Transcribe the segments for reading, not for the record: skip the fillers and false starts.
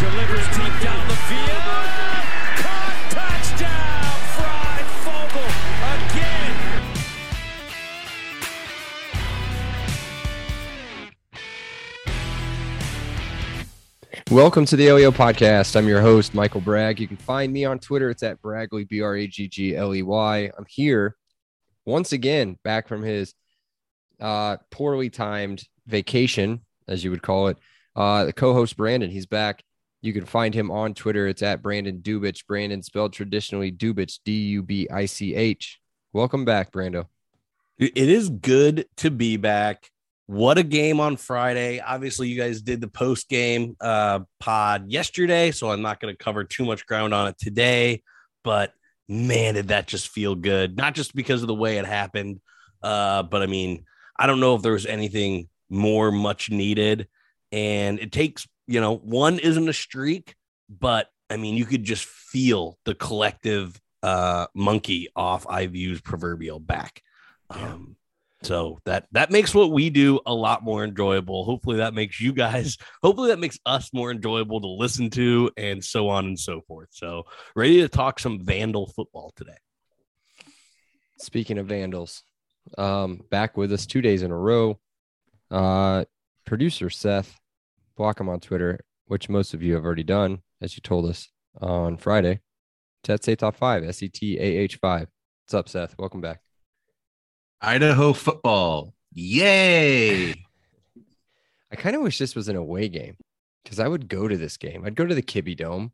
Delivers deep down the field. Caught, touchdown! Fry Fogle again. Welcome to the OEO Podcast. I'm your host, Michael Bragg. You can find me on Twitter. It's at Bragley, B-R-A-G-G-L-E-Y. I'm here once again, back from his poorly timed vacation, as you would call it. The co-host, Brandon, he's back. You can find him on Twitter. It's at Brandon Dubich. Brandon spelled traditionally Dubich, D-U-B-I-C-H. Welcome back, Brando. It is good to be back. What a game on Friday. Obviously, you guys did the post-game pod yesterday, so I'm not going to cover too much ground on it today. But, man, did that just feel good. Not just because of the way it happened, but, I mean, I don't know if there was anything more much needed. And it takes... You know, one isn't a streak, but I mean, you could just feel the collective monkey off IU's proverbial back. Yeah. So that makes what we do a lot more enjoyable. Hopefully that makes you guys, us more enjoyable to listen to and so on and so forth. So ready to talk some Vandal football today. Speaking of Vandals, back with us 2 days in a row, producer Seth. Block him on Twitter, which most of you have already done, as you told us on Friday. Seth Say Top 5, S-E-T-A-H-5. What's up, Seth? Welcome back. Idaho football. Yay! I kind of wish this was an away game, because I would go to this game. I'd go to the Kibbe Dome.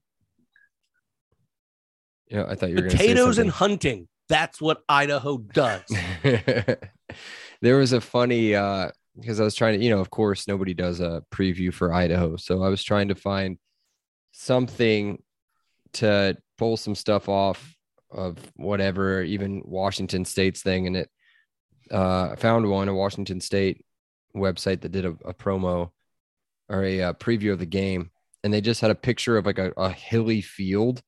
You know, I thought you were going to say something. Potatoes and hunting. That's what Idaho does. There was a funny... because I was trying to, you know, of course, nobody does a preview for Idaho. So I was trying to find something to pull some stuff off of whatever, even Washington State's thing. And it I found one, a Washington State website that did a promo or a preview of the game. And they just had a picture of like a hilly field.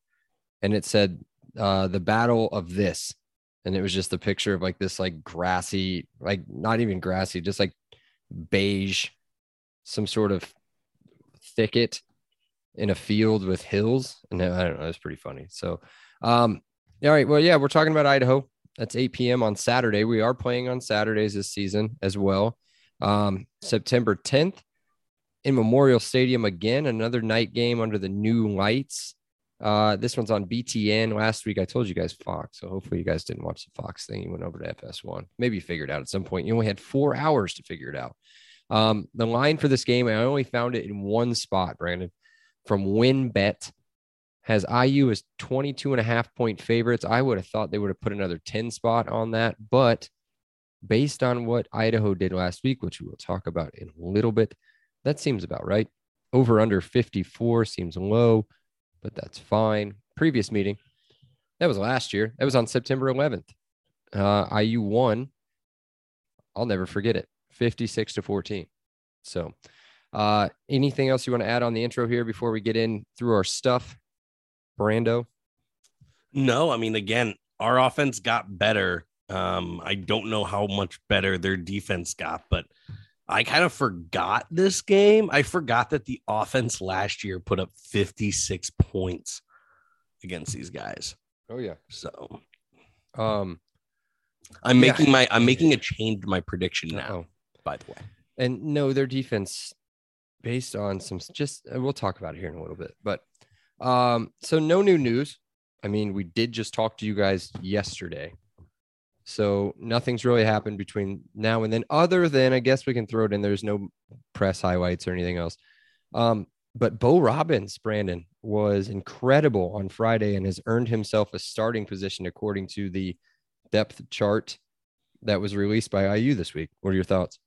And it said the battle of this. And it was just the picture of like this, like grassy, like not even grassy, just like beige, some sort of thicket in a field with hills. And I don't know, it's pretty funny. So, all right. Well, yeah, we're talking about Idaho. That's 8 p.m. on Saturday. We are playing on Saturdays this season as well. September 10th in Memorial Stadium again, another night game under the new lights. This one's on BTN. Last week I told you guys Fox, so hopefully you guys didn't watch the Fox thing. You went over to FS1. Maybe you figured it out at some point. You only had 4 hours to figure it out. The line for this game, I only found it in one spot, Brandon, from WinBet, has IU as 22.5-point favorites. I would have thought they would have put another 10 spot on that, but based on what Idaho did last week, which we will talk about in a little bit, that seems about right. Over under 54 seems low. But that's fine. Previous meeting, that was last year. That was on September 11th. IU won. I'll never forget it. 56-14. So anything else you want to add on the intro here before we get in through our stuff, Brando? No, I mean, again, our offense got better. I don't know how much better their defense got, but I kind of forgot this game. I forgot that the offense last year put up 56 points against these guys. Oh yeah. So I'm making a change to my prediction now, by the way. And no, their defense based on some we'll talk about it here in a little bit, but so no new news. I mean, we did just talk to you guys yesterday. So nothing's really happened between now and then, other than I guess we can throw it in. There's no press highlights or anything else. But Bo Robbins, Brandon, was incredible on Friday and has earned himself a starting position according to the depth chart that was released by IU this week. What are your thoughts?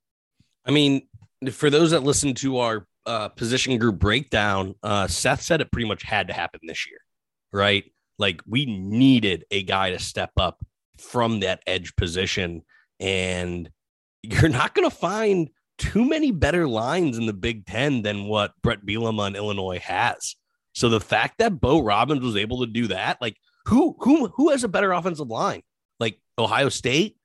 I mean, for those that listened to our position group breakdown, Seth said it pretty much had to happen this year, right? Like, we needed a guy to step up from that edge position, and you're not going to find too many better lines in the Big Ten than what Bret Bielema in Illinois has. So the fact that Bo Robbins was able to do that, like, who has a better offensive line? Like Ohio State?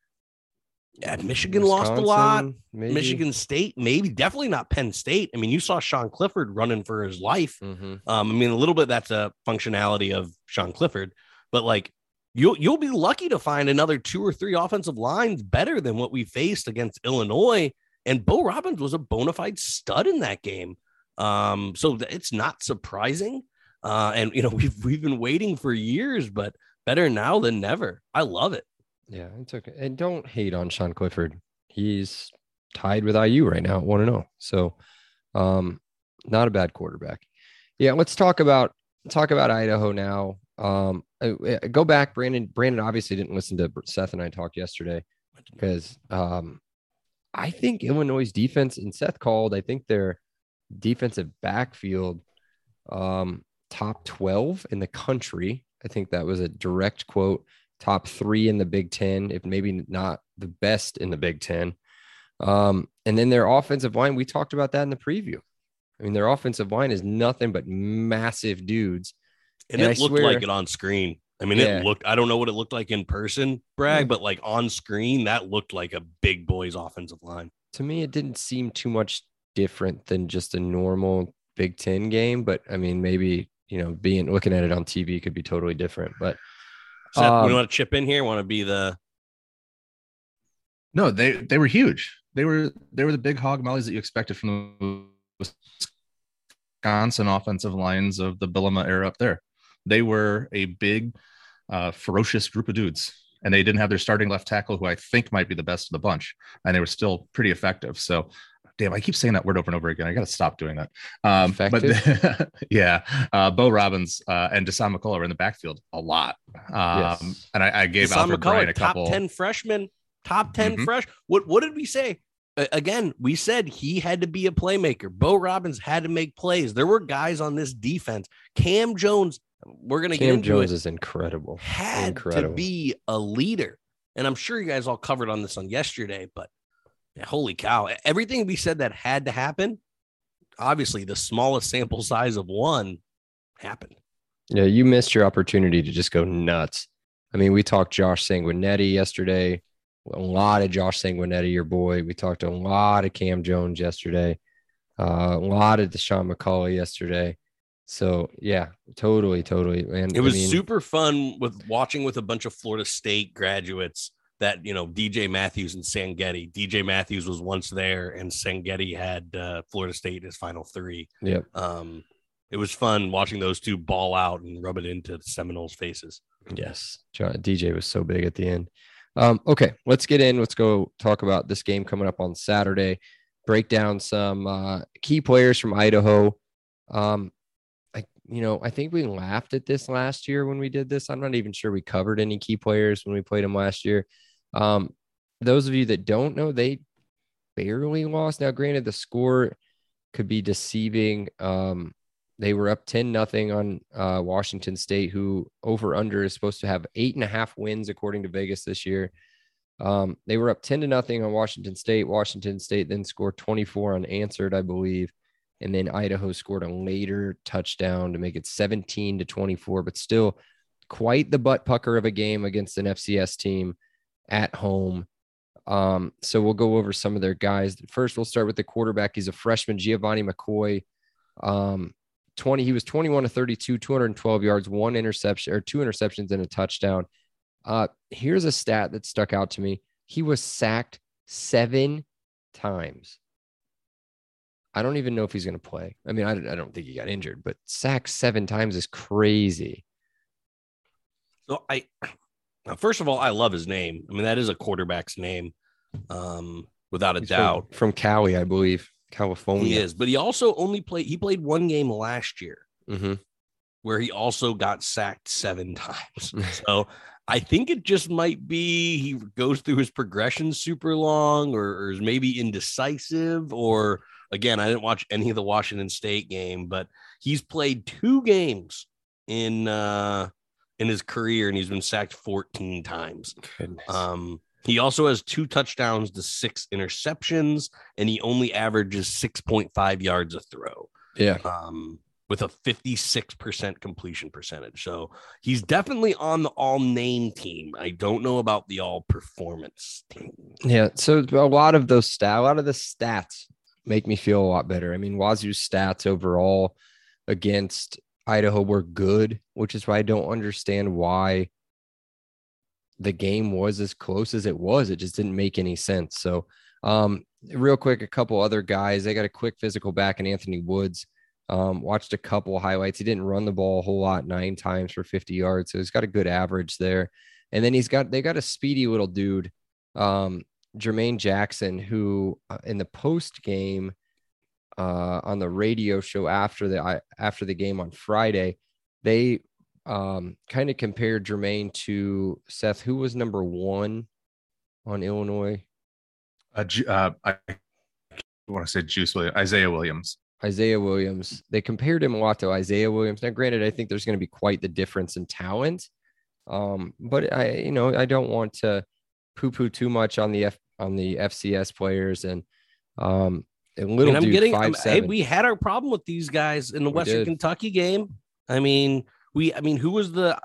Yeah, Michigan, Wisconsin, lost a lot. Maybe. Michigan State, maybe. Definitely not Penn State. I mean, you saw Sean Clifford running for his life. Mm-hmm. I mean, a little bit that's a functionality of Sean Clifford, but like, you'll be lucky to find another two or three offensive lines better than what we faced against Illinois. And Bo Robbins was a bona fide stud in that game. So it's not surprising. And, you know, we've been waiting for years, but better now than never. I love it. Yeah, it's okay. And don't hate on Sean Clifford. He's tied with IU right now, 1-0. So not a bad quarterback. Yeah, let's talk about Idaho now. Go back, Brandon. Brandon obviously didn't listen to Seth and I talked yesterday because I think Illinois' defense, and Seth called, I think their defensive backfield top 12 in the country. I think that was a direct quote. Top 3 in the Big Ten, if maybe not the best in the Big Ten. And then their offensive line, we talked about that in the preview. I mean, their offensive line is nothing but massive dudes. And it looked like it on screen. I mean, yeah. It looked, I don't know what it looked like in person, Bragg, but like on screen, that looked like a big boys offensive line. To me, it didn't seem too much different than just a normal Big Ten game. But I mean, maybe, you know, looking at it on TV could be totally different, but Seth, we want to chip in here. Want to be the? No, they were huge. They were the big hog mollies that you expected from the Wisconsin offensive lines of the Bielema era up there. They were a big, ferocious group of dudes, and they didn't have their starting left tackle, who I think might be the best of the bunch, and they were still pretty effective. So, damn, I keep saying that word over and over again. I got to stop doing that. But yeah, Bo Robbins and Deshaun McCullough are in the backfield a lot. Yes. And I gave Alfred Bryan a couple. Top 10 freshman, top 10 mm-hmm. fresh. What did we say? Again, we said he had to be a playmaker. Bo Robbins had to make plays. There were guys on this defense. Cam Jones, we're going to get into Cam Jones is incredible. Had to be a leader. And I'm sure you guys all covered on this on yesterday, but holy cow. Everything we said that had to happen, obviously the smallest sample size of one happened. Yeah, you missed your opportunity to just go nuts. I mean, we talked Josh Sanguinetti yesterday, a lot of Josh Sanguinetti, your boy. We talked a lot of Cam Jones yesterday, a lot of Deshaun McCullough yesterday. So, yeah, totally. And it was super fun watching a bunch of Florida State graduates. That, you know, DJ Matthews and Sanguinetti. DJ Matthews was once there, and Sanguinetti had Florida State as final 3. Yeah. It was fun watching those two ball out and rub it into the Seminoles' faces. Yes. DJ was so big at the end. Okay, let's get in. Let's go talk about this game coming up on Saturday. Break down some key players from Idaho. I think we laughed at this last year when we did this. I'm not even sure we covered any key players when we played them last year. Those of you that don't know, they barely lost. Now, granted, the score could be deceiving. They were up 10-0 on Washington State, who over-under is supposed to have 8.5 wins, according to Vegas this year. They were up 10-0 on Washington State. Washington State then scored 24 unanswered, I believe. And then Idaho scored a later touchdown to make it 17-24, but still quite the butt pucker of a game against an FCS team at home. So we'll go over some of their guys. First, we'll start with the quarterback. He's a freshman, Giovanni McCoy. He was 21-32, 212 yards, one interception or two interceptions and a touchdown. Here's a stat that stuck out to me. He was sacked 7 times. I don't even know if he's going to play. I mean, I don't think he got injured, but sacked 7 times is crazy. So first of all, I love his name. I mean, that is a quarterback's name, without a doubt. From Cali, I believe, California. He is, but he also played one game last year, mm-hmm. where he also got sacked 7 times. So I think it just might be he goes through his progression super long, or is maybe indecisive, or Again, I didn't watch any of the Washington State game, but he's played 2 games in his career, and he's been sacked 14 times. He also has 2 touchdowns to 6 interceptions, and he only averages 6.5 yards a throw. Yeah. With a 56% completion percentage. So he's definitely on the all-name team. I don't know about the all-performance team. Yeah, so a lot of the stats make me feel a lot better. I mean, Wazoo's stats overall against Idaho were good, which is why I don't understand why the game was as close as it was. It just didn't make any sense. So real quick, a couple other guys. They got a quick physical back in Anthony Woods. Watched a couple highlights. He didn't run the ball a whole lot, 9 times for 50 yards. So he's got a good average there. And then they got a speedy little dude, Jermaine Jackson, who in the post game on the radio show after the game on Friday, they kind of compared Jermaine to Seth, who was number 1 on Illinois. I want to say Isaiah Williams. Isaiah Williams. They compared him a lot to Isaiah Williams. Now, granted, I think there's going to be quite the difference in talent, but I don't want to poo-poo too much on the FCS players and little. And we had our problem with these guys in the Western Kentucky game. Who was the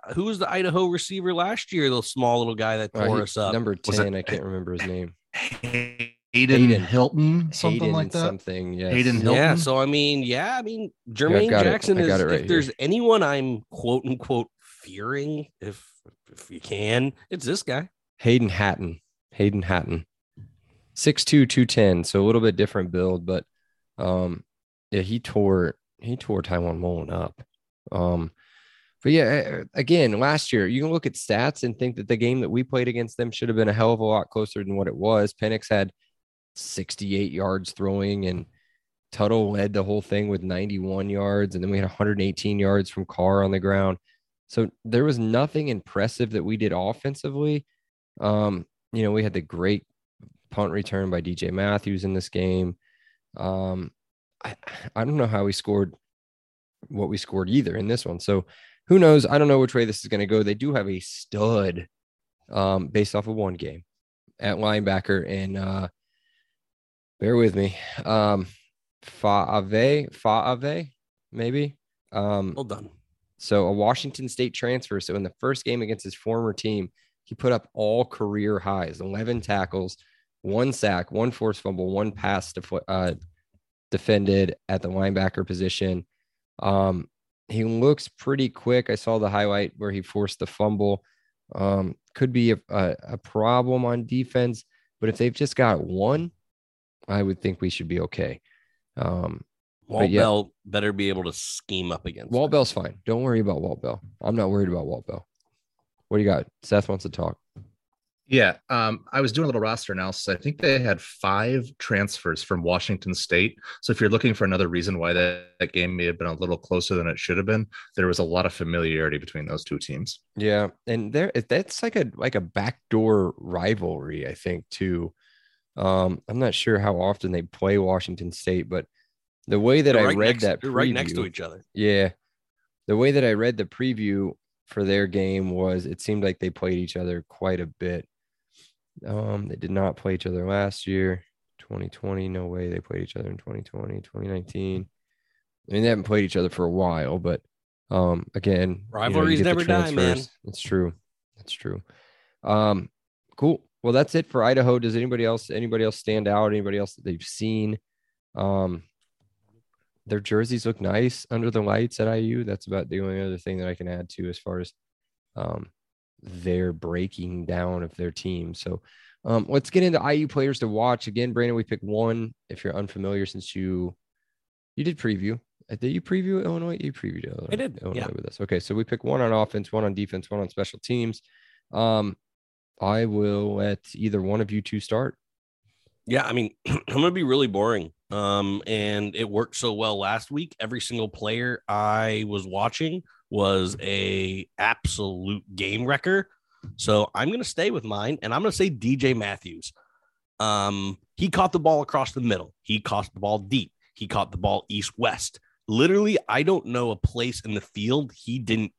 Idaho receiver last year? The small little guy that tore us up. Number 10. I can't remember his name. Hayden Hilton. Yeah. So, Jermaine Jackson is, if there's anyone I'm quote unquote fearing, if you can, it's this guy. Hayden Hatton. 6'2", 210. So a little bit different build, but he tore Taiwan Mullen up. But yeah, again, last year, you can look at stats and think that the game that we played against them should have been a hell of a lot closer than what it was. Penix had 68 yards throwing, and Tuttle led the whole thing with 91 yards. And then we had 118 yards from Carr on the ground. So there was nothing impressive that we did offensively. We had the great punt return by DJ Matthews in this game. I don't know how we scored what we scored either in this one. So who knows? I don't know which way this is going to go. They do have a stud based off of one game at linebacker, and bear with me. Fa Ave, maybe. Well done. So a Washington State transfer. So in the first game against his former team, he put up all career highs: 11 tackles, 1 sack, 1 forced fumble, 1 pass defended at the linebacker position. He looks pretty quick. I saw the highlight where he forced the fumble. Could be a problem on defense, but if they've just got one, I would think we should be okay. Walt Bell better be able to scheme up against Walt him. Bell's fine. Don't worry about Walt Bell. I'm not worried about Walt Bell. What do you got? Seth wants to talk. Yeah. I was doing a little roster analysis. I think they had 5 transfers from Washington State. So if you're looking for another reason why that game may have been a little closer than it should have been, there was a lot of familiarity between those two teams. Yeah. And that's like a backdoor rivalry, I think, too. I'm not sure how often they play Washington State, but the way that they're right next to each other. Yeah. The way that I read the preview for their game was it seemed like they played each other quite a bit. They did not play each other last year, 2020. No way they played each other in 2020, 2019. I mean, they haven't played each other for a while, but again, rivalries never die, man. It's true. Cool. Well, that's it for Idaho. Does anybody else stand out? Anybody else that they've seen? Their jerseys look nice under the lights at IU. That's about the only other thing that I can add to as far as their breaking down of their team. So let's get into IU players to watch. Again, Brandon, we picked one. If you're unfamiliar, since you did preview. Did you preview Illinois? You previewed Illinois. I did. Illinois, yeah. With us. Okay, so we picked one on offense, one on defense, one on special teams. I will let either one of you two start. Yeah, I'm going to be really boring. And it worked so well last week. Every single player I was watching was a absolute game wrecker. So I'm going to stay with mine, and I'm going to say DJ Matthews. He caught the ball across the middle. He caught the ball deep. He caught the ball east-west. Literally, I don't know a place in the field he didn't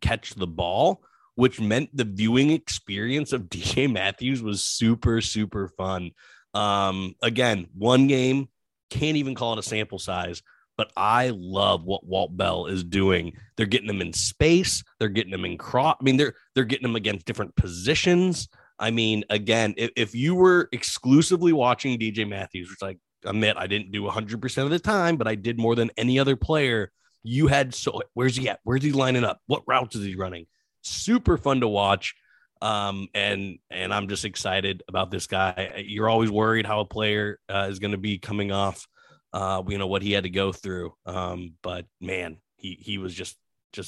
catch the ball, which meant the viewing experience of DJ Matthews was super, super fun. Again, one game, can't even call it a sample size, but I love what Walt Bell is doing. They're getting them in space. They're getting them in crop. I mean, they're getting them against different positions. I mean, again, if you were exclusively watching DJ Matthews, which I admit I didn't do 100% of the time, but I did more than any other player, you had, so where's he at? Where's he lining up? What routes is he running? Super fun to watch. And I'm just excited about this guy. You're always worried how a player is going to be coming off, you know, what he had to go through. But man, he was just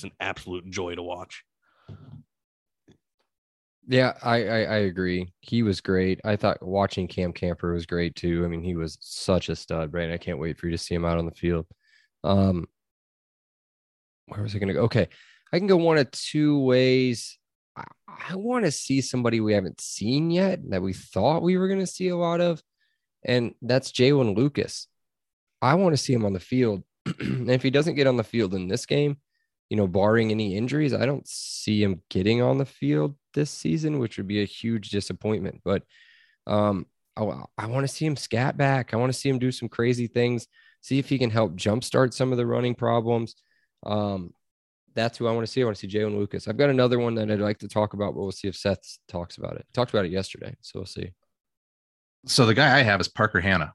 an absolute joy to watch. Yeah, I agree. He was great. I thought watching Cam Camper was great too. I mean, he was such a stud, right? I can't wait for you to see him out on the field. Where was I going to go? Okay. I can go one of two ways. I want to see somebody we haven't seen yet that we thought we were going to see a lot of, and that's Jalen Lucas. I want to see him on the field. And if he doesn't get on the field in this game, you know, barring any injuries, I don't see him getting on the field this season, which would be a huge disappointment. But I want to see him scat back. I want to see him do some crazy things, see if he can help jumpstart some of the running problems. That's who I want to see. I want to see Jalen Lucas. I've got another one that I'd like to talk about, but we'll see if Seth talks about it. Talked about it yesterday, so we'll see. So the guy I have is Parker Hanna.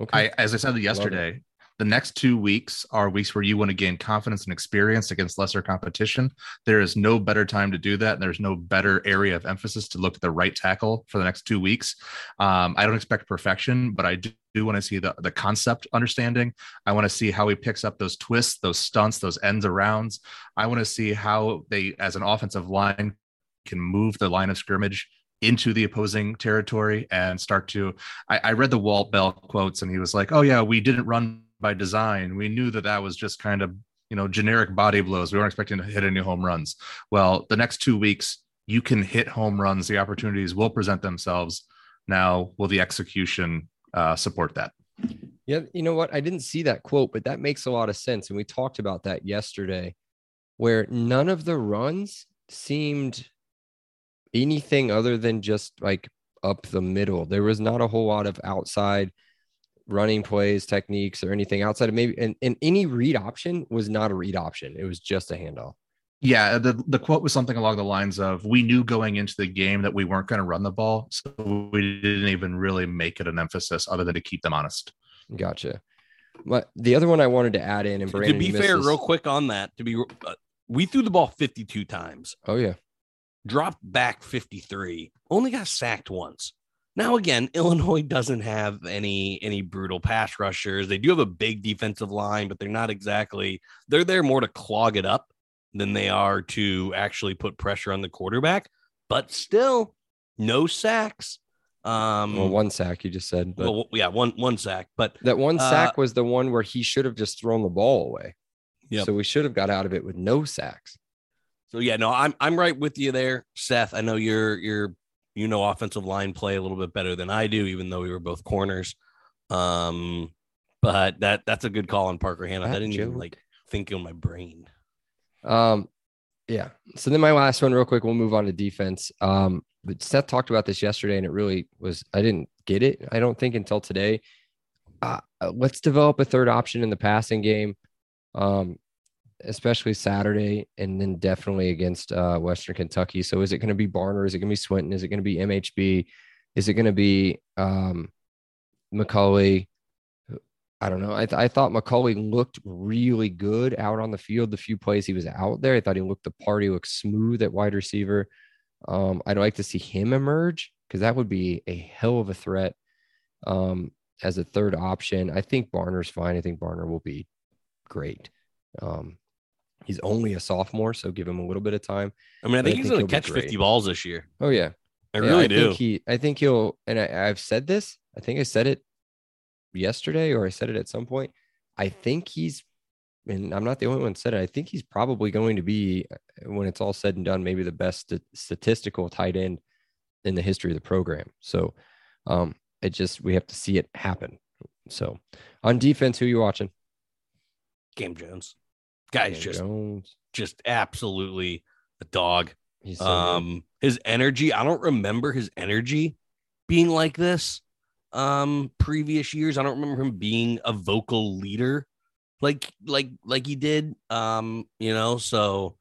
Okay. As I said yesterday, the next 2 weeks are weeks where you want to gain confidence and experience against lesser competition. There is no better time to do that. And there's no better area of emphasis to look at the right tackle for the next 2 weeks. I don't expect perfection, but I do want to see the concept understanding. I want to see how he picks up those twists, those stunts, those ends arounds. I want to see how they, as an offensive line, can move the line of scrimmage into the opposing territory and start to, I read the Walt Bell quotes and he was like, oh yeah, we didn't run by design. We knew that was just kind of, you know, generic body blows. We weren't expecting to hit any home runs. Well, the next 2 weeks you can hit home runs. The opportunities will present themselves. Now, will the execution support that? Yeah. You know what? I didn't see that quote, but that makes a lot of sense. And we talked about that yesterday where none of the runs seemed anything other than just like up the middle. There was not a whole lot of outside running plays, techniques, or anything outside of maybe, and any read option was not a read option. It was just a handoff. Yeah, the quote was something along the lines of, we knew going into the game that we weren't going to run the ball, so we didn't even really make it an emphasis other than to keep them honest. Gotcha. But the other one I wanted to add in, and Brandon, to be fair, real quick on that, we threw the ball 52 times. Oh yeah. Dropped back 53, only got sacked once. Now, again, Illinois doesn't have any brutal pass rushers. They do have a big defensive line, but they're not exactly – they're there more to clog it up than they are to actually put pressure on the quarterback. But still, no sacks. One sack, you just said. But yeah, one sack. But that one sack was the one where he should have just thrown the ball away. Yep. So we should have got out of it with no sacks. So, yeah, no, I'm right with you there, Seth. I know you're – you know, offensive line play a little bit better than I do, even though we were both corners. But that's a good call on Parker Hanna. I didn't even think in my brain. Yeah. So then my last one real quick, we'll move on to defense. But Seth talked about this yesterday and it really was, I didn't get it. I don't think until today. Let's develop a third option in the passing game. Especially Saturday, and then definitely against Western Kentucky. So is it going to be Barner? Is it going to be Swinton? Is it going to be MHB? Is it going to be McCoy? I don't know. I thought McCoy looked really good out on the field. The few plays he was out there, I thought he looked the part. He looked smooth at wide receiver. I'd like to see him emerge because that would be a hell of a threat as a third option. I think Barner's fine. I think Barner will be great. He's only a sophomore, so give him a little bit of time. I mean, I think he's going to catch 50 balls this year. Oh, yeah. I really do. I think he'll, and I've said this, I think I said it yesterday or I said it at some point. I think he's, and I'm not the only one said it, I think he's probably going to be, when it's all said and done, maybe the best statistical tight end in the history of the program. So we have to see it happen. So On defense, who are you watching? Cam Jones. Guy's just absolutely a dog. He's so his energy, I don't remember his energy being like this previous years. I don't remember him being a vocal leader like he did. So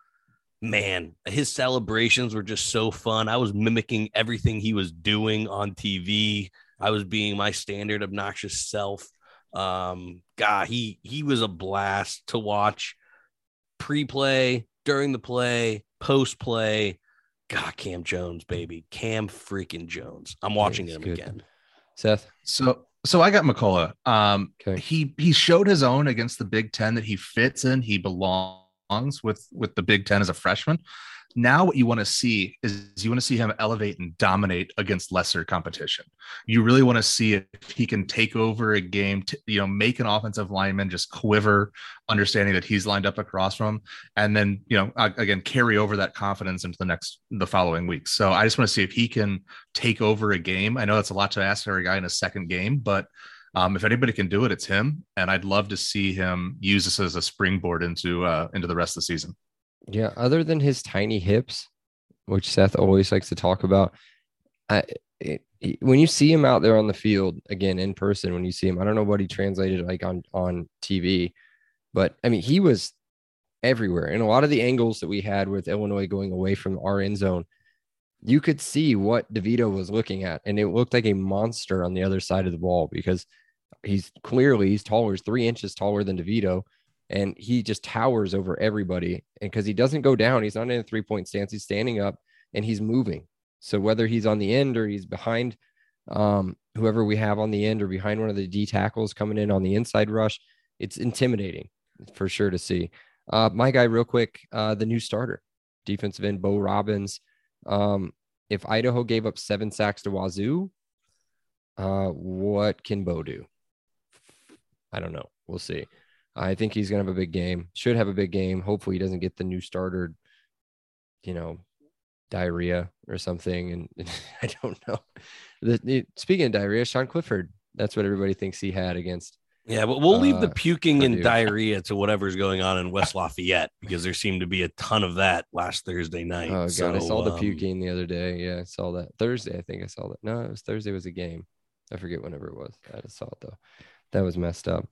man, his celebrations were just so fun. I was mimicking everything he was doing on TV. I was being my standard obnoxious self. God, he was a blast to watch. Pre-play, during the play, post-play. God, Cam Jones, baby. Cam freaking Jones. I'm watching him again. Seth? So I got McCullough. He showed his own against the Big Ten that he fits in. He belongs with the Big Ten as a freshman. Now what you want to see is you want to see him elevate and dominate against lesser competition. You really want to see if he can take over a game, make an offensive lineman just quiver, understanding that he's lined up across from him, and then, again, carry over that confidence into the following week. So I just want to see if he can take over a game. I know that's a lot to ask for a guy in his second game, but if anybody can do it, it's him. And I'd love to see him use this as a springboard into the rest of the season. Yeah, other than his tiny hips, which Seth always likes to talk about, when you see him out there on the field, again, in person, when you see him, I don't know what he translated like on TV, but, I mean, he was everywhere. And a lot of the angles that we had with Illinois going away from our end zone, you could see what DeVito was looking at, and it looked like a monster on the other side of the ball because he's taller, 3 inches taller than DeVito. And he just towers over everybody. And because he doesn't go down, he's not in a three-point stance. He's standing up and he's moving. So whether he's on the end or he's behind whoever we have on the end or behind one of the D tackles coming in on the inside rush, it's intimidating for sure to see. My guy real quick, the new starter, defensive end Bo Robbins. If Idaho gave up 7 sacks to Wazoo, what can Bo do? I don't know. We'll see. I think he's going to have a big game, should have a big game. Hopefully he doesn't get the new starter, diarrhea or something. And I don't know. Speaking of diarrhea, Sean Clifford, that's what everybody thinks he had against. Yeah, but we'll leave the puking and diarrhea to whatever's going on in West Lafayette, because there seemed to be a ton of that last Thursday night. Oh, God, I saw the puking the other day. Yeah, I saw that. Thursday, I think I saw that. No, it was Thursday was a game. I forget whenever it was. I just saw it, though. That was messed up.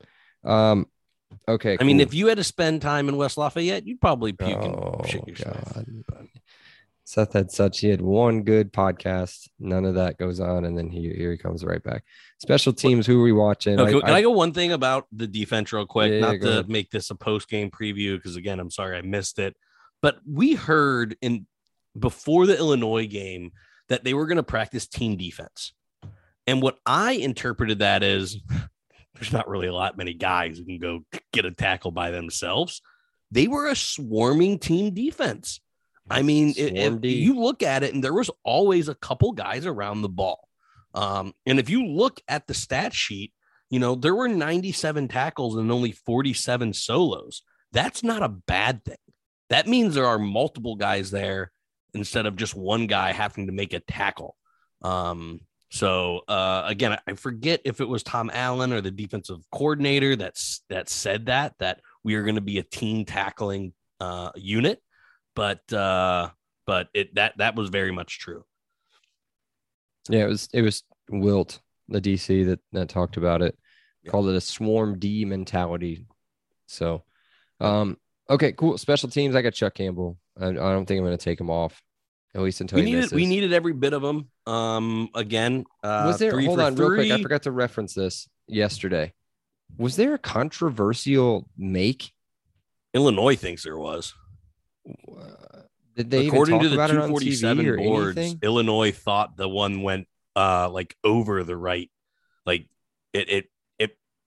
Okay. Cool. I mean, if you had to spend time in West Lafayette, you'd probably puke and shit yourself. God. Seth had he had one good podcast. None of that goes on. And then here he comes right back. Special teams, who are we watching? Okay, can I go one thing about the defense real quick? Yeah, Not to make this a post-game preview, because, again, I'm sorry I missed it. But we heard before the Illinois game that they were going to practice team defense. And what I interpreted that is... There's not really many guys who can go get a tackle by themselves. They were a swarming team defense. I mean, if you look at it, and there was always a couple guys around the ball. And if you look at the stat sheet, there were 97 tackles and only 47 solos. That's not a bad thing. That means there are multiple guys there instead of just one guy having to make a tackle. So, again, I forget if it was Tom Allen or the defensive coordinator that said that we are going to be a team tackling unit, but that was very much true. Yeah, it was Wilt, the DC that talked about it, called it a swarm D mentality. So, okay, cool. Special teams. I got Chuck Campbell. I don't think I'm going to take him off. At least until we needed every bit of them. Was there? Hold on, real quick. I forgot to reference this yesterday. Was there a controversial make? Illinois thinks there was. Did they? According to the 247 boards, Illinois thought the one went over the right, like it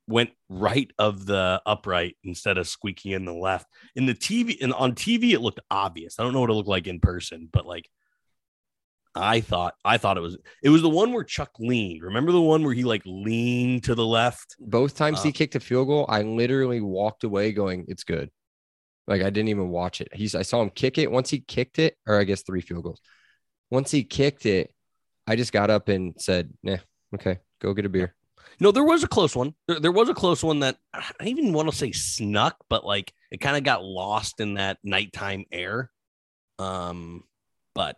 went right of the upright instead of squeaking in the left. In the TV and on TV, it looked obvious. I don't know what it looked like in person, but like. I thought it was the one where Chuck leaned. Remember the one where he leaned to the left? Both times he kicked a field goal, I literally walked away going, it's good. I didn't even watch it. I saw him kick it. Once he kicked it, or I guess 3 field goals. Once he kicked it, I just got up and said, nah, okay, go get a beer. No, there was a close one. There was a close one that I even want to say snuck, but like it kind of got lost in that nighttime air. But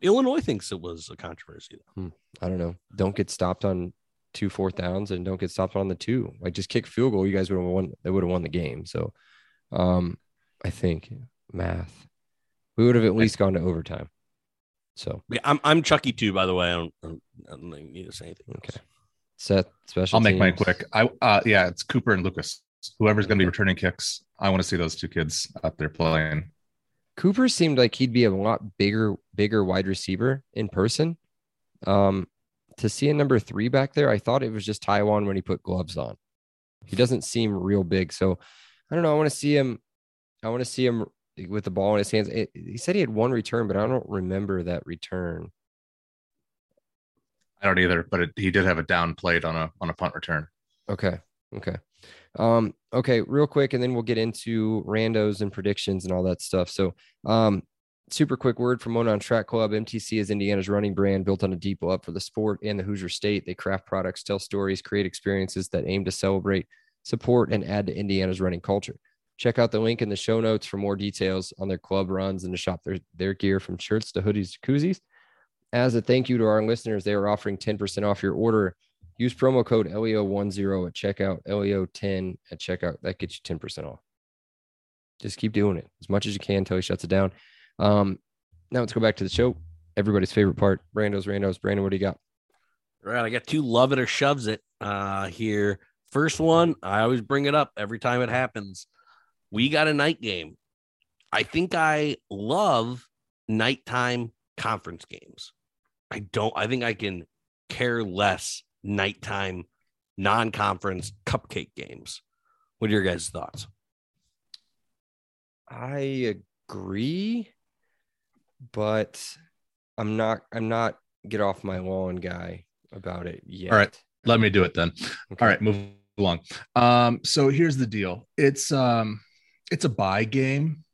Illinois thinks it was a controversy. I don't know. Don't get stopped on 2 fourth downs and don't get stopped on the two. Like just kick field goal. You guys would have won. They would have won the game. So I think math, we would have at least gone to overtime. So yeah, I'm Chucky too, by the way. I don't need to say anything. Okay. Else. Seth, special. I'll make mine quick. Yeah, it's Cooper and Lucas. Whoever's going to be returning kicks, I want to see those two kids out there playing. Cooper seemed like he'd be a lot bigger wide receiver in person. To see a number three back there, I thought it was just Taiwan when he put gloves on. He doesn't seem real big, so I don't know. I want to see him. I want to see him with the ball in his hands. He said he had one return, but I don't remember that return. I don't either, but he did have a down played on a punt return. Okay. Okay, real quick, and then we'll get into randos and predictions and all that stuff. So super quick word from Onan Track Club. MTC is Indiana's running brand built on a deep love for the sport and the Hoosier State. They craft products, tell stories, create experiences that aim to celebrate, support, and add to Indiana's running culture. Check out the link in the show notes for more details on their club runs and to shop their gear from shirts to hoodies to koozies. As a thank you to our listeners, they are offering 10% off your order. Use promo code LEO10 at checkout, LEO10 at checkout. That gets you 10% off. Just keep doing it as much as you can until he shuts it down. Now let's go back to the show. Everybody's favorite part, Randos. Brandon, what do you got? All right, I got two love it or shoves it here. First one, I always bring it up every time it happens. We got a night game. I think I love nighttime conference games. I think I can care less nighttime non-conference cupcake games. What are your guys' thoughts? I agree, but I'm not get off my lawn guy about it yet. All right, let me do it then. Okay. All right, move along. So here's the deal. It's a bye game.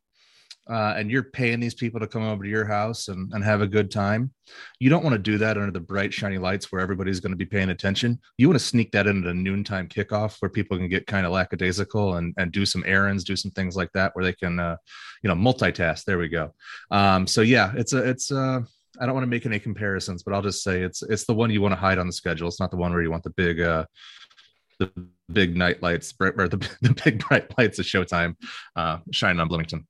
And you're paying these people to come over to your house and have a good time. You don't want to do that under the bright, shiny lights where everybody's going to be paying attention. You want to sneak that into the noontime kickoff where people can get kind of lackadaisical and do some errands, do some things like that where they can, multitask. There we go. So yeah, I don't want to make any comparisons, but I'll just say it's the one you want to hide on the schedule. It's not the one where you want the big night lights or the big bright lights of Showtime shining on Bloomington.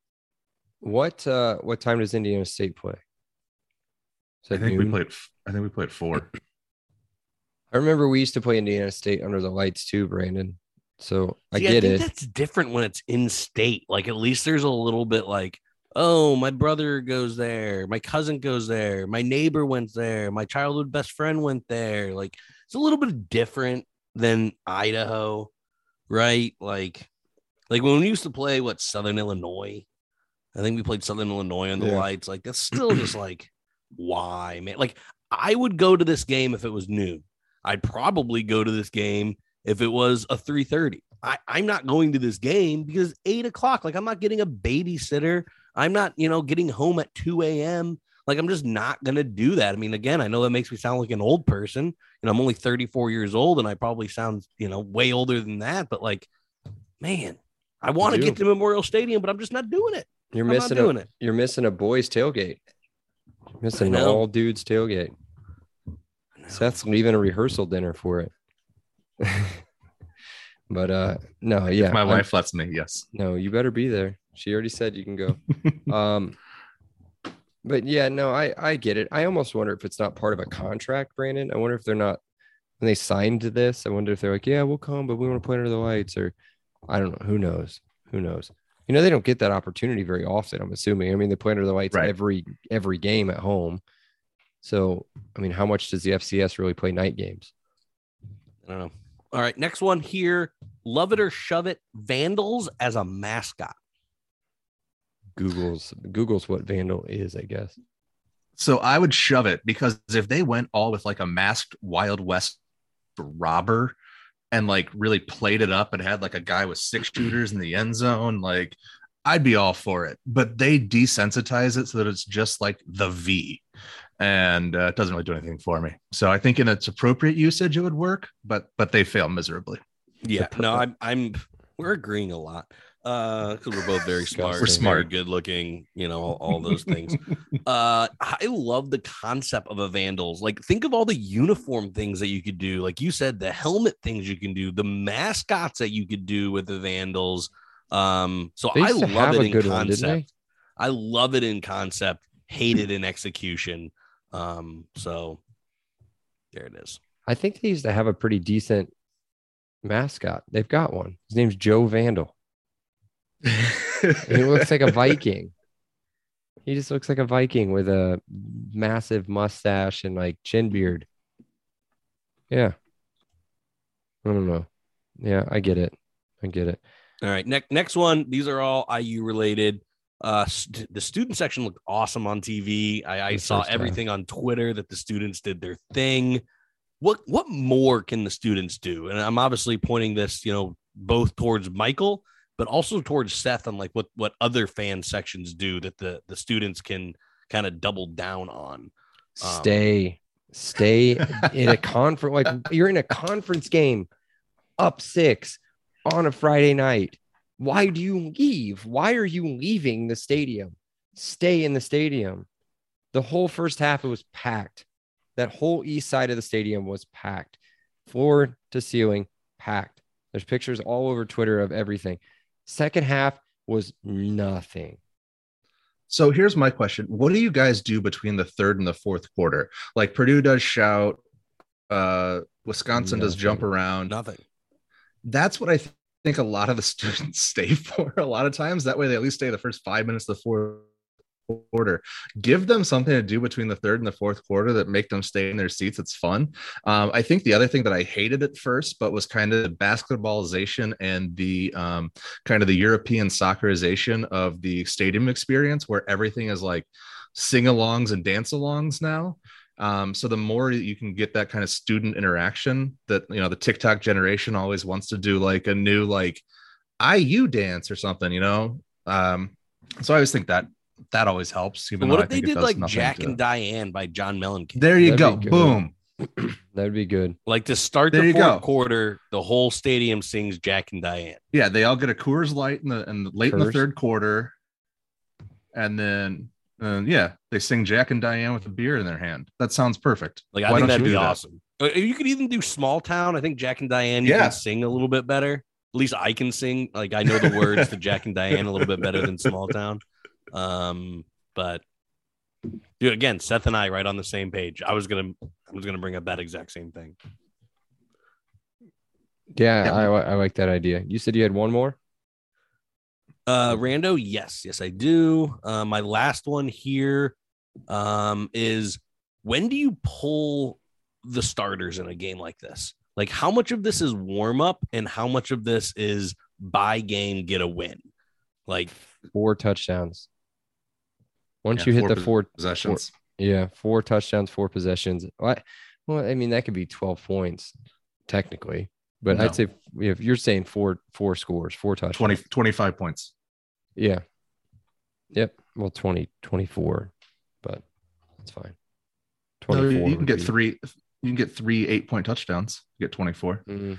What time does Indiana State play? I think we played 4:00. I remember we used to play Indiana State under the lights too, Brandon. So I think that's different when it's in state. Like at least there's a little bit like, oh, my brother goes there, my cousin goes there, my neighbor went there, my childhood best friend went there. Like it's a little bit different than Idaho, right? Like when we used to play Southern Illinois. I think we played Southern Illinois on the lights. Like, that's still just like, why, man? Like, I would go to this game if it was noon. I'd probably go to this game if it was a 3:30. I'm not going to this game because 8:00. Like, I'm not getting a babysitter. I'm not, getting home at 2 a.m. Like, I'm just not going to do that. I mean, again, I know that makes me sound like an old person, and I'm only 34 years old, and I probably sound, way older than that. But, like, man, I want to get to Memorial Stadium, but I'm just not doing it. You're missing a boys tailgate. You're missing an all dudes tailgate. Seth's leaving a rehearsal dinner for it. But no, yeah. If my wife lets me, yes. No, you better be there. She already said you can go. But yeah, no, I get it. I almost wonder if it's not part of a contract, Brandon. I wonder if they're not when they signed to this. I wonder if they're like, yeah, we'll come, but we want to play under the lights, or I don't know. Who knows? They don't get that opportunity very often, I'm assuming. I mean, they play under the lights every game at home. So, I mean, how much does the FCS really play night games? I don't know. All right, next one here. Love it or shove it, Vandals as a mascot. Google's what Vandal is, I guess. So I would shove it because if they went all with like a masked Wild West robber, and like really played it up and had like a guy with 6 shooters in the end zone, like I'd be all for it, but they desensitize it so that it's just like the V. and it doesn't really do anything for me. So I think in its appropriate usage, it would work, but they fail miserably. Yeah, no, we're agreeing a lot. Because we're both very smart, we're smart, good looking, you know, all those things. I love the concept of a Vandals. Like, think of all the uniform things that you could do. Like you said, the helmet things you can do, the mascots that you could do with the Vandals. So I love it in concept. I love it in concept, hate it in execution. So there it is. I think they used to have a pretty decent mascot. They've got one. His name's Joe Vandal. He looks like a Viking. He just looks like a Viking with a massive mustache and like chin beard. Yeah. I don't know. Yeah, I get it. All right. Next one. These are all IU related. The student section looked awesome on TV. I saw everything on Twitter that the students did their thing. What more can the students do? And I'm obviously pointing this, you know, both towards Michael, but also towards Seth on like what other fan sections do that the students can kind of double down on. Stay in a conference, like you're in a conference game up 6 on a Friday night. Why do you leave? Why are you leaving the stadium? Stay in the stadium. The whole first half, it was packed. That whole east side of the stadium was packed. Floor to ceiling, packed. There's pictures all over Twitter of everything. Second half was nothing. So here's my question. What do you guys do between the third and the fourth quarter? Like Purdue does shout. Wisconsin does jump around. Nothing. That's what I think a lot of the students stay for a lot of times. That way they at least stay the first 5 minutes of the fourth quarter. Give them something to do between the third and the fourth quarter that make them stay in their seats. It's fun. I think the other thing that I hated at first, but was kind of the basketballization and the kind of the European soccerization of the stadium experience, where everything is like sing-alongs and dance-alongs now. So the more you can get that kind of student interaction, that, you know, the TikTok generation always wants to do like a new, like IU dance or something, you know? So I always think that always helps. Even what if they did like Jack and Diane by John Mellencamp? There you go. Boom. That'd be good. Like to start the fourth quarter, the whole stadium sings Jack and Diane. Yeah. They all get a Coors Light in the late in the third quarter. And then, they sing Jack and Diane with a beer in their hand. That sounds perfect. Like, I think that'd be awesome. You could even do Small Town. I think Jack and Diane can sing a little bit better. At least I can sing. Like, I know the words to Jack and Diane a little bit better than Small Town. But dude, again, Seth and I right on the same page. I was gonna bring up that exact same thing. Yeah. I like that idea. You said you had one more? Rando, yes, I do. My last one here is, when do you pull the starters in a game like this? Like, how much of this is warm up and how much of this is by game, get a win? Like 4 touchdowns. Once you hit the 4 possessions. 4 touchdowns, 4 possessions. Well, I mean, that could be 12 points technically, but I'd say if you're saying 4 scores, 4 touchdowns. 25 points. Yeah. Yep. Well, 24, but that's fine. 24. No, you can get 3 8-point touchdowns. You get 24. Mm-hmm.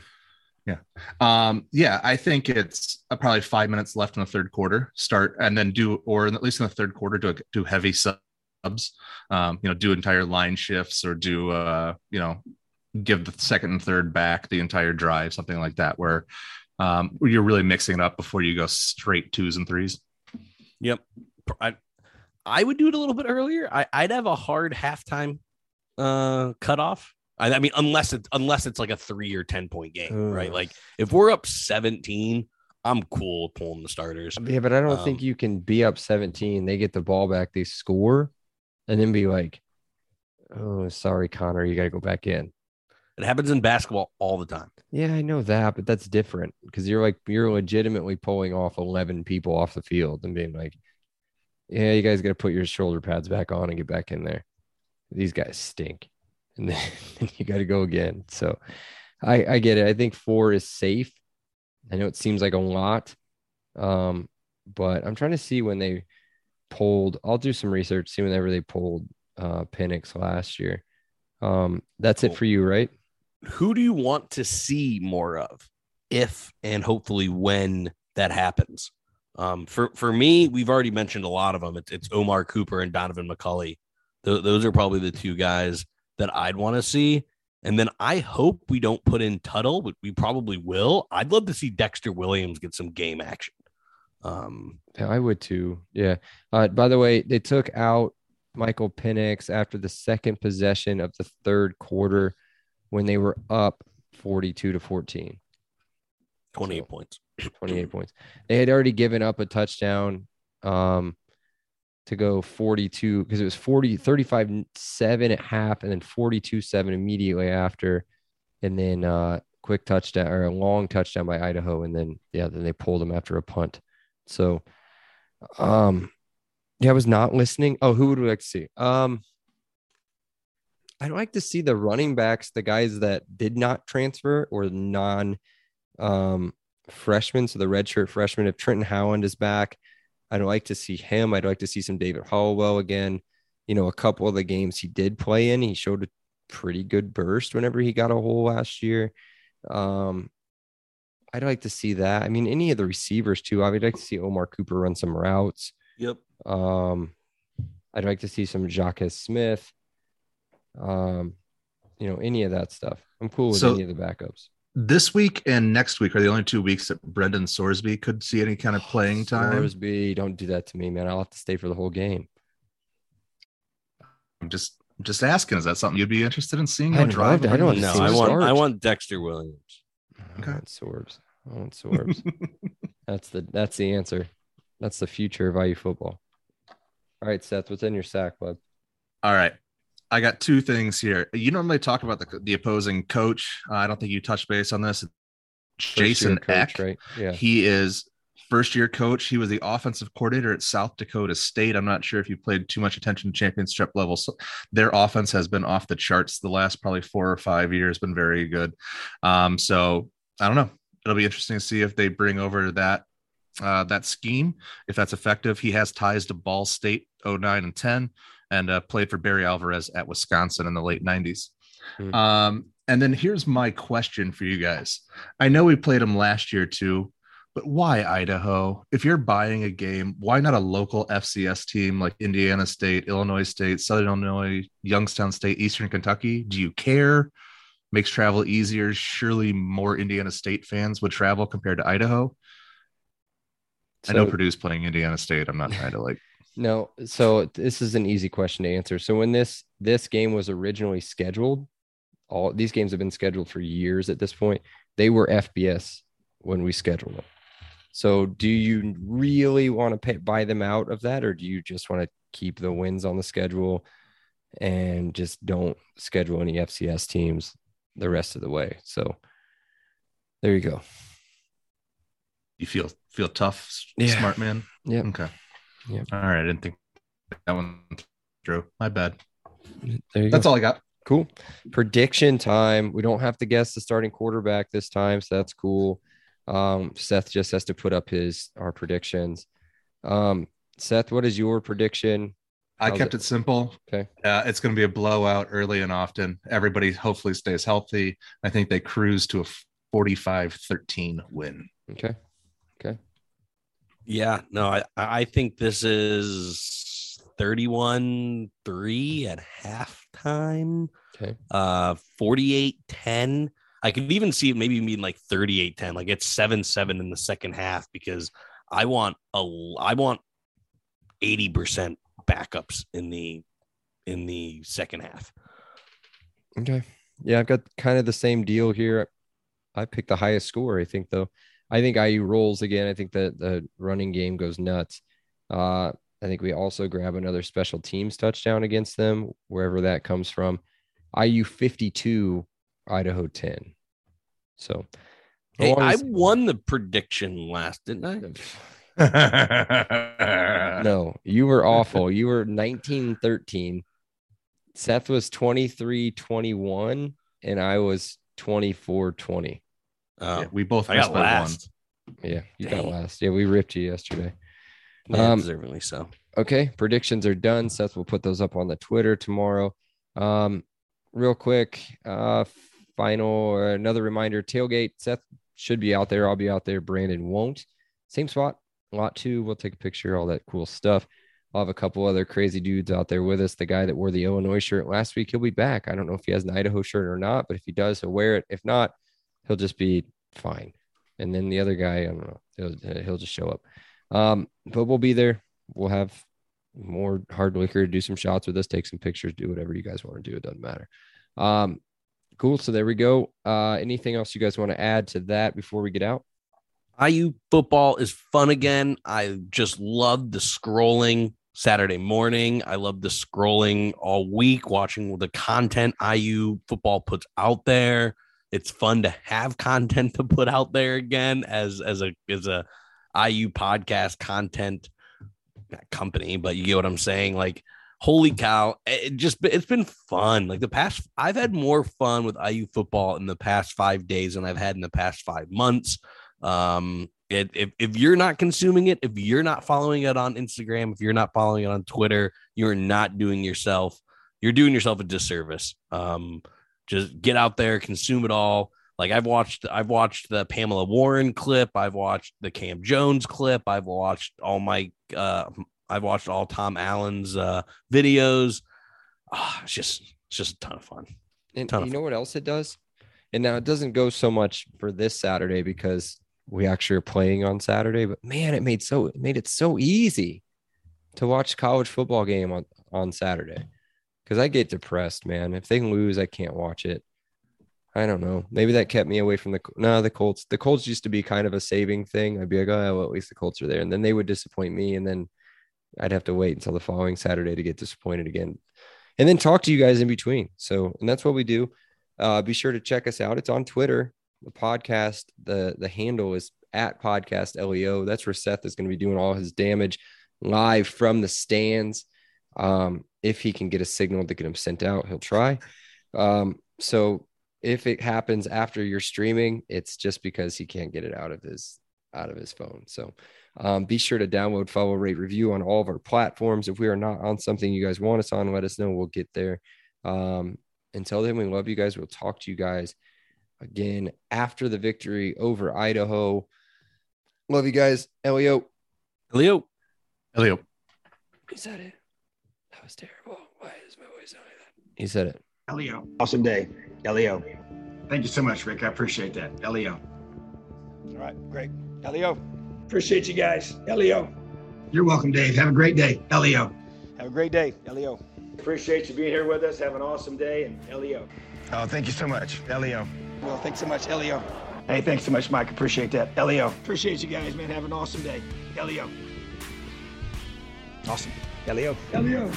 Yeah. I think it's probably 5 minutes left in the third quarter. Start and then at least in the third quarter, do heavy subs, do entire line shifts or do, give the second and third back the entire drive, something like that, where you're really mixing it up before you go straight 2s and 3s. Yep. I would do it a little bit earlier. I'd have a hard halftime cutoff. I mean, unless it's like a 3 or 10 point game, right? Like if we're up 17, I'm cool pulling the starters. Yeah, but I don't think you can be up 17. They get the ball back, they score, and then be like, "Oh, sorry, Connor, you got to go back in." It happens in basketball all the time. Yeah, I know that, but that's different because you're legitimately pulling off 11 people off the field and being like, "Yeah, you guys got to put your shoulder pads back on and get back in there. These guys stink." And then you got to go again. So I get it. I think 4 is safe. I know it seems like a lot, but I'm trying to see when they pulled. I'll do some research, see whenever they pulled Penix last year. That's cool. It for you, right? Who do you want to see more of if and hopefully when that happens? For me, we've already mentioned a lot of them. It's Omar Cooper and Donovan McCulley. Those are probably the two guys that I'd want to see. And then I hope we don't put in Tuttle, but we probably will. I'd love to see Dexter Williams get some game action. Yeah, I would too. Yeah. By the way, they took out Michael Penix after the second possession of the third quarter when they were up 42-14. 28 points. They had already given up a touchdown to go 42, because it was 35-7 at half and then 42-7 immediately after. And then quick touchdown or a long touchdown by Idaho. And then, then they pulled them after a punt. So, I was not listening. Oh, who would we like to see? I'd like to see the running backs, the guys that did not transfer or non-freshmen. So the redshirt freshman, if Trenton Howland is back, I'd like to see him. I'd like to see some David Hollowell again. You know, a couple of the games he did play in, he showed a pretty good burst whenever he got a hole last year. I'd like to see that. I mean, any of the receivers too. I would like to see Omar Cooper run some routes. Yep. I'd like to see some Jacques Smith. Any of that stuff. I'm cool with any of the backups. This week and next week are the only 2 weeks that Brendan Sorsby could see any kind of playing time. Sorsby, don't do that to me, man. I'll have to stay for the whole game. I'm just asking. Is that something you'd be interested in seeing? I want Dexter Williams. Okay. I want Sorbs. That's the answer. That's the future of IU football. All right, Seth, what's in your sack, bud? All right. I got two things here. You normally talk about the opposing coach. I don't think you touched base on this. Jason Eck, right? Yeah. He is first-year coach. He was the offensive coordinator at South Dakota State. I'm not sure if you paid too much attention to championship level. So their offense has been off the charts the last probably 4 or 5 years, been very good. So I don't know. It'll be interesting to see if they bring over that scheme, if that's effective. He has ties to Ball State 2009 and 2010 and played for Barry Alvarez at Wisconsin in the late 90s. Mm-hmm. And then here's my question for you guys. I know we played them last year too, but why Idaho? If you're buying a game, why not a local FCS team like Indiana State, Illinois State, Southern Illinois, Youngstown State, Eastern Kentucky? Do you care? Makes travel easier. Surely more Indiana State fans would travel compared to Idaho. So, I know Purdue's playing Indiana State. I'm not trying to like. No. So this is an easy question to answer. So when this game was originally scheduled, all these games have been scheduled for years at this point. They were FBS when we scheduled them. So do you really want to buy them out of that? Or do you just want to keep the wins on the schedule and just don't schedule any FCS teams the rest of the way? So there you go. You feel tough, smart man. Yeah. Okay. Yeah. All right. I didn't think that one through. My bad. There you go. That's all I got. Cool. Prediction time. We don't have to guess the starting quarterback this time, so that's cool. Seth just has to put up our predictions. Seth, what is your prediction? I kept it simple. Okay. It's going to be a blowout early and often. Everybody hopefully stays healthy. I think they cruise to a 45-13 win. Okay. Okay. Yeah. No, I think this is 31-3 at halftime. Okay. 48-10. I could even see it maybe mean like 38-10. Like it's 7-7 in the second half, because I want 80% backups in the second half. Okay. Yeah, I've got kind of the same deal here. I picked the highest score, I think, though. I think IU rolls again. I think that the running game goes nuts. I think we also grab another special teams touchdown against them, wherever that comes from. IU 52, Idaho 10. So, hey, I won the prediction last, didn't I? No, you were awful. You were 19-13. Seth was 23-21, and I was 24-20. Yeah, we both got last. One. Yeah, you got last. Yeah, we ripped you yesterday. Yeah, deservedly so. Okay, predictions are done. Seth will put those up on the Twitter tomorrow. Real quick, final or another reminder, tailgate. Seth should be out there. I'll be out there. Brandon won't. Same spot, lot two. We'll take a picture, all that cool stuff. I'll have a couple other crazy dudes out there with us. The guy that wore the Illinois shirt last week, he'll be back. I don't know if he has an Idaho shirt or not, but if he does, he'll wear it. If not, he'll just be fine. And then the other guy, I don't know, he'll just show up. But we'll be there. We'll have more hard liquor, do some shots with us, take some pictures, do whatever you guys want to do. It doesn't matter. Cool. So there we go. Anything else you guys want to add to that before we get out? IU football is fun again. I just loved the scrolling Saturday morning. I loved the scrolling all week, watching the content IU football puts out there. It's fun to have content to put out there again as a IU podcast content company, but you get what I'm saying. Like, holy cow, it's been fun. Like I've had more fun with IU football in the past 5 days than I've had in the past 5 months. If you're not consuming it, if you're not following it on Instagram, if you're not following it on Twitter, you're not doing yourself a disservice. Just get out there, consume it all. Like I've watched the Pamela Warren clip. I've watched the Cam Jones clip. I've watched all Tom Allen's videos. It's just a ton of fun. And you know what else it does? And now it doesn't go so much for this Saturday because we actually are playing on Saturday, but man, it made it so easy to watch college football game on Saturday. Cause I get depressed, man. If they lose, I can't watch it. I don't know. Maybe that kept me away from the Colts. The Colts used to be kind of a saving thing. I'd be like, oh, well, at least the Colts are there. And then they would disappoint me. And then I'd have to wait until the following Saturday to get disappointed again. And then talk to you guys in between. So, and that's what we do. Be sure to check us out. It's on Twitter. The podcast, the handle is @PodcastLEO. That's where Seth is going to be doing all his damage live from the stands. If he can get a signal to get him sent out, he'll try. So if it happens after you're streaming, it's just because he can't get it out of his phone. So be sure to download, follow, rate, review on all of our platforms. If we are not on something you guys want us on, let us know. We'll get there. Until then, we love you guys. We'll talk to you guys again after the victory over Idaho. Love you guys. Elio. Elio. Elio. He said it. That was terrible. Why is my voice sounding like that? He said it. Elio. Awesome day. Elio. Thank you so much, Rick. I appreciate that. Elio. All right. Great. Elio. Appreciate you guys. Elio. You're welcome, Dave. Have a great day. Elio. Have a great day. Elio. Appreciate you being here with us. Have an awesome day. And Elio. Oh, thank you so much. Elio. Well, thanks so much, Elio. Hey, thanks so much, Mike. Appreciate that. Elio. Appreciate you guys, man. Have an awesome day. Elio. Awesome. Elio. Elio.